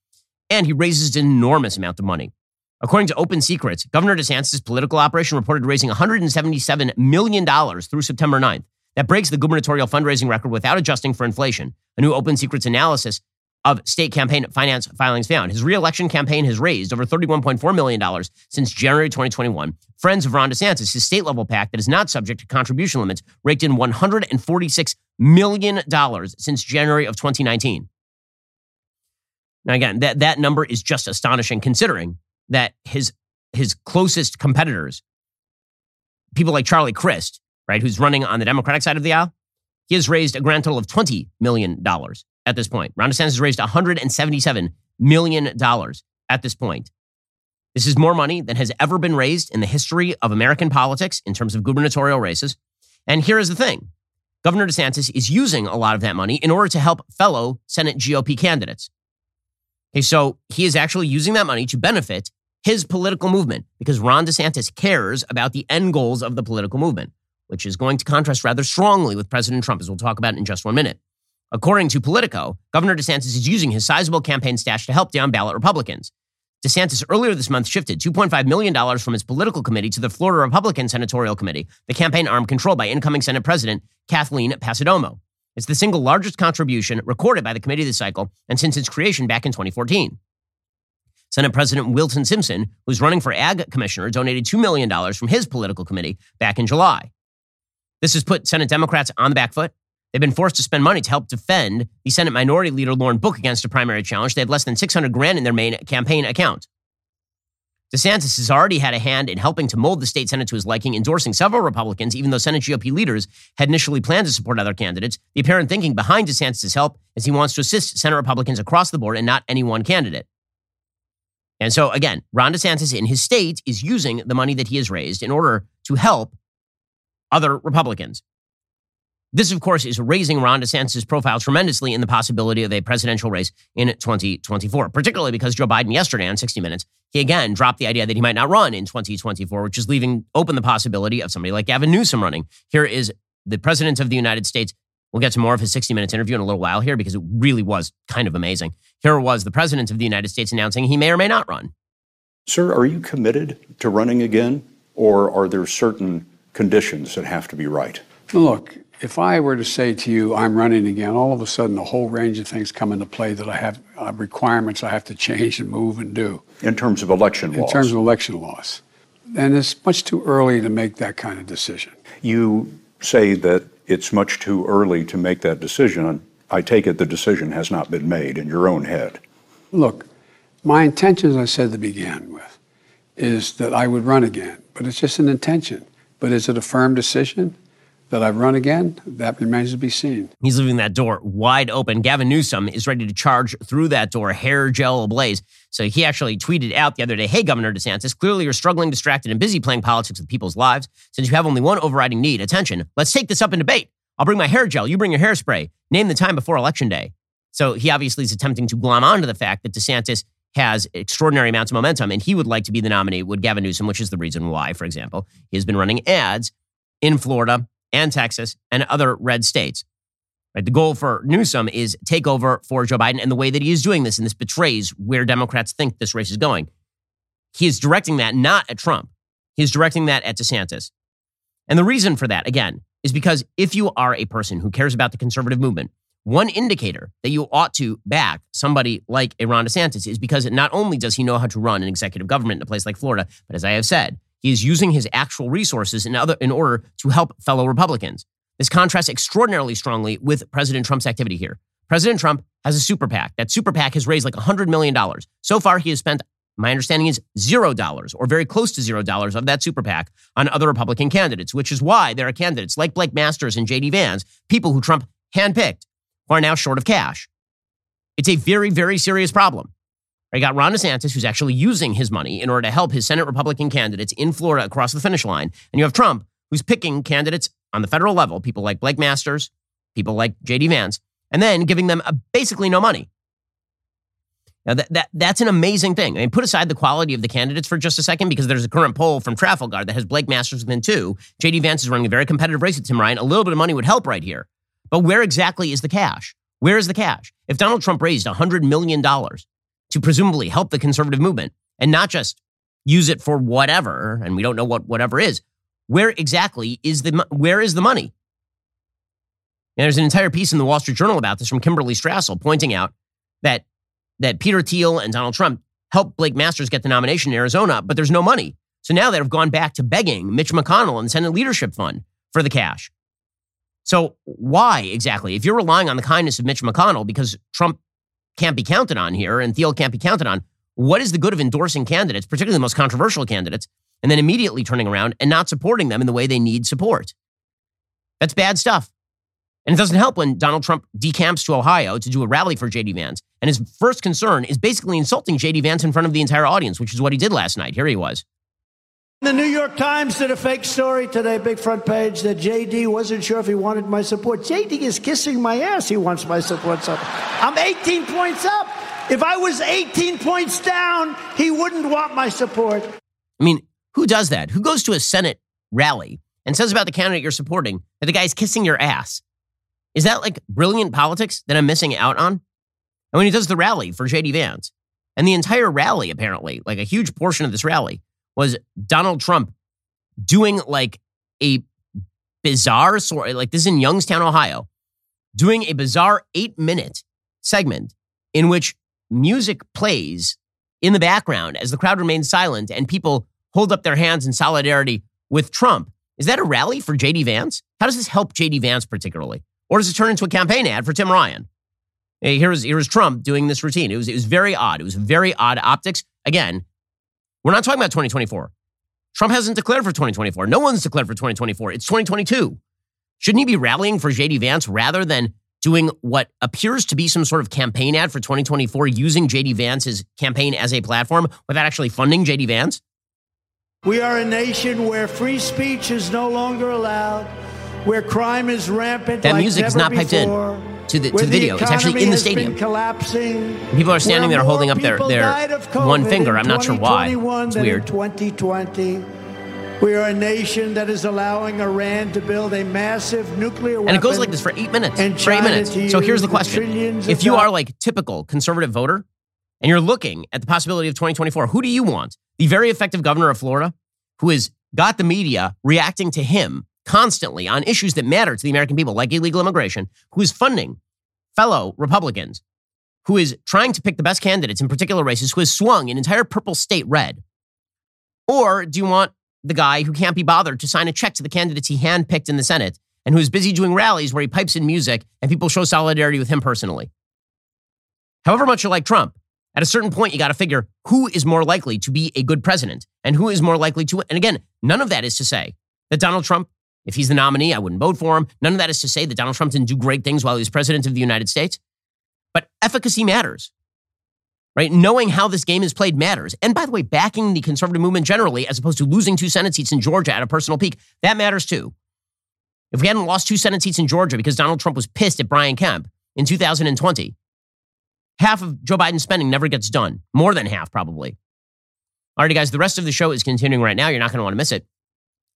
and he raises an enormous amount of money. According to Open Secrets, Governor DeSantis' political operation reported raising one hundred seventy-seven million dollars through September ninth. That breaks the gubernatorial fundraising record without adjusting for inflation. A new Open Secrets analysis of state campaign finance filings found his reelection campaign has raised over thirty-one point four million dollars since January twenty twenty-one. Friends of Ron DeSantis, his state-level PAC that is not subject to contribution limits, raked in one hundred forty-six million dollars since January of twenty nineteen. Now, again, that, that number is just astonishing, considering that his, his closest competitors, people like Charlie Crist, right, who's running on the Democratic side of the aisle, he has raised a grand total of twenty million dollars at this point. Ron DeSantis has raised one hundred seventy-seven million dollars at this point. This is more money than has ever been raised in the history of American politics in terms of gubernatorial races. And here is the thing. Governor DeSantis is using a lot of that money in order to help fellow Senate G O P candidates. Okay, so he is actually using that money to benefit his political movement because Ron DeSantis cares about the end goals of the political movement, which is going to contrast rather strongly with President Trump, as we'll talk about in just one minute. According to Politico, Governor DeSantis is using his sizable campaign stash to help down-ballot Republicans. DeSantis earlier this month shifted two point five million dollars from his political committee to the Florida Republican Senatorial Committee, the campaign arm controlled by incoming Senate President Kathleen Pasadomo. It's the single largest contribution recorded by the committee this cycle and since its creation back in twenty fourteen. Senate President Wilton Simpson, who's running for Ag Commissioner, donated two million dollars from his political committee back in July. This has put Senate Democrats on the back foot. They've been forced to spend money to help defend the Senate Minority Leader Lauren Book against a primary challenge. They had less than six hundred grand in their main campaign account. DeSantis has already had a hand in helping to mold the state Senate to his liking, endorsing several Republicans, even though Senate G O P leaders had initially planned to support other candidates. The apparent thinking behind DeSantis' help is he wants to assist Senate Republicans across the board and not any one candidate. And so again, Ron DeSantis in his state is using the money that he has raised in order to help other Republicans. This, of course, is raising Ron DeSantis' profile tremendously in the possibility of a presidential race in twenty twenty-four, particularly because Joe Biden yesterday on sixty minutes, he again dropped the idea that he might not run in twenty twenty-four, which is leaving open the possibility of somebody like Gavin Newsom running. Here is the President of the United States. We'll get to more of his sixty minutes interview in a little while here because it really was kind of amazing. Here was the President of the United States announcing he may or may not run. Sir, are you committed to running again, or are there certain conditions that have to be right? Look, if I were to say to you, I'm running again, all of a sudden a whole range of things come into play that I have uh, requirements I have to change and move and do. In terms of election laws? In terms of election laws. And it's much too early to make that kind of decision. You say that it's much too early to make that decision. I take it the decision has not been made in your own head. Look, my intention, as I said to begin with, is that I would run again, but it's just an intention. But is it a firm decision that I've run again? That remains to be seen. He's leaving that door wide open. Gavin Newsom is ready to charge through that door, hair gel ablaze. So he actually tweeted out the other day, hey, Governor DeSantis, clearly you're struggling, distracted, and busy playing politics with people's lives. Since you have only one overriding need, attention, let's take this up in debate. I'll bring my hair gel, you bring your hairspray. Name the time before Election Day. So he obviously is attempting to glom onto the fact that DeSantis has extraordinary amounts of momentum and he would like to be the nominee with Gavin Newsom, which is the reason why, for example, he has been running ads in Florida and Texas and other red states. Right? The goal for Newsom is takeover for Joe Biden, and the way that he is doing this, and this betrays where Democrats think this race is going. He is directing that not at Trump. He is directing that at DeSantis. And the reason for that, again, is because if you are a person who cares about the conservative movement, one indicator that you ought to back somebody like a Ron DeSantis is because not only does he know how to run an executive government in a place like Florida, but as I have said, he is using his actual resources in, other, in order to help fellow Republicans. This contrasts extraordinarily strongly with President Trump's activity here. President Trump has a super PAC. That super PAC has raised like one hundred million dollars. So far, he has spent, my understanding is, zero dollars or very close to zero dollars of that super PAC on other Republican candidates, which is why there are candidates like Blake Masters and J D Vance, people who Trump handpicked, who are now short of cash. It's a very, very serious problem. I got Ron DeSantis, who's actually using his money in order to help his Senate Republican candidates in Florida across the finish line. And you have Trump, who's picking candidates on the federal level, people like Blake Masters, people like J D Vance, and then giving them a basically no money. Now, that, that that's an amazing thing. I mean, put aside the quality of the candidates for just a second, because there's a current poll from Trafalgar that has Blake Masters within two. J D Vance is running a very competitive race with Tim Ryan. A little bit of money would help right here. But where exactly is the cash? Where is the cash? If Donald Trump raised one hundred million dollars, to presumably help the conservative movement and not just use it for whatever, and we don't know what whatever is, where exactly is the, where is the money? And there's an entire piece in the Wall Street Journal about this from Kimberly Strassel pointing out that, that Peter Thiel and Donald Trump helped Blake Masters get the nomination in Arizona, but there's no money. So now they've gone back to begging Mitch McConnell and the Senate Leadership Fund for the cash. So why exactly? If you're relying on the kindness of Mitch McConnell because Trump can't be counted on here and Thiel can't be counted on, what is the good of endorsing candidates, particularly the most controversial candidates, and then immediately turning around and not supporting them in the way they need support? That's bad stuff. And it doesn't help when Donald Trump decamps to Ohio to do a rally for J D. Vance. And his first concern is basically insulting J D. Vance in front of the entire audience, which is what he did last night. Here he was. The New York Times did a fake story today, big front page, that J D wasn't sure if he wanted my support. J D is kissing my ass. He wants my support. So I'm eighteen points up. If I was eighteen points down, he wouldn't want my support. I mean, who does that? Who goes to a Senate rally and says about the candidate you're supporting that the guy's kissing your ass? Is that like brilliant politics that I'm missing out on? And when he does the rally for J D. Vance, and the entire rally, apparently, like a huge portion of this rally, was Donald Trump doing like a bizarre sort, like this is in Youngstown, Ohio, doing a bizarre eight-minute segment in which music plays in the background as the crowd remains silent and people hold up their hands in solidarity with Trump. Is that a rally for J D. Vance? How does this help J D. Vance particularly? Or does it turn into a campaign ad for Tim Ryan? Here was, here was Trump doing this routine. It was, it was very odd. It was very odd optics. Again, we're not talking about twenty twenty-four. Trump hasn't declared for twenty twenty-four. No one's declared for twenty twenty-four. It's twenty twenty-two. Shouldn't he be rallying for J D. Vance rather than doing what appears to be some sort of campaign ad for twenty twenty-four, using J D. Vance's campaign as a platform without actually funding J D. Vance? We are a nation where free speech is no longer allowed, where crime is rampant. That like music never is not piped before. in. To the, to the video. It's actually in the stadium. People are standing there holding up their, their one finger. I'm not sure why. It's weird. twenty twenty. We are a nation that is allowing Iran to build a massive nuclear weapon. And it goes like this for eight minutes. For eight minutes. So here's the question. If you are like typical conservative voter and you're looking at the possibility of twenty twenty-four, who do you want? The very effective governor of Florida, who has got the media reacting to him constantly on issues that matter to the American people, like illegal immigration, who is funding fellow Republicans, who is trying to pick the best candidates in particular races, who has swung an entire purple state red? Or do you want the guy who can't be bothered to sign a check to the candidates he handpicked in the Senate and who is busy doing rallies where he pipes in music and people show solidarity with him personally? However much you like Trump, at a certain point, you got to figure who is more likely to be a good president and who is more likely to, and again, none of that is to say that Donald Trump, if he's the nominee, I wouldn't vote for him. None of that is to say that Donald Trump didn't do great things while he was president of the United States. But efficacy matters, right? Knowing how this game is played matters. And by the way, backing the conservative movement generally, as opposed to losing two Senate seats in Georgia at a personal peak, that matters too. If we hadn't lost two Senate seats in Georgia because Donald Trump was pissed at Brian Kemp in two thousand twenty, half of Joe Biden's spending never gets done. More than half, probably. All right, guys, the rest of the show is continuing right now. You're not going to want to miss it.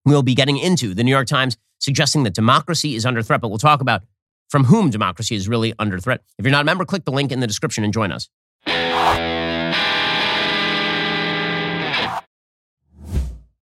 We'll be getting into the New York Times suggesting that democracy is under threat, but we'll talk about from whom democracy is really under threat. If you're not a member, click the link in the description and join us.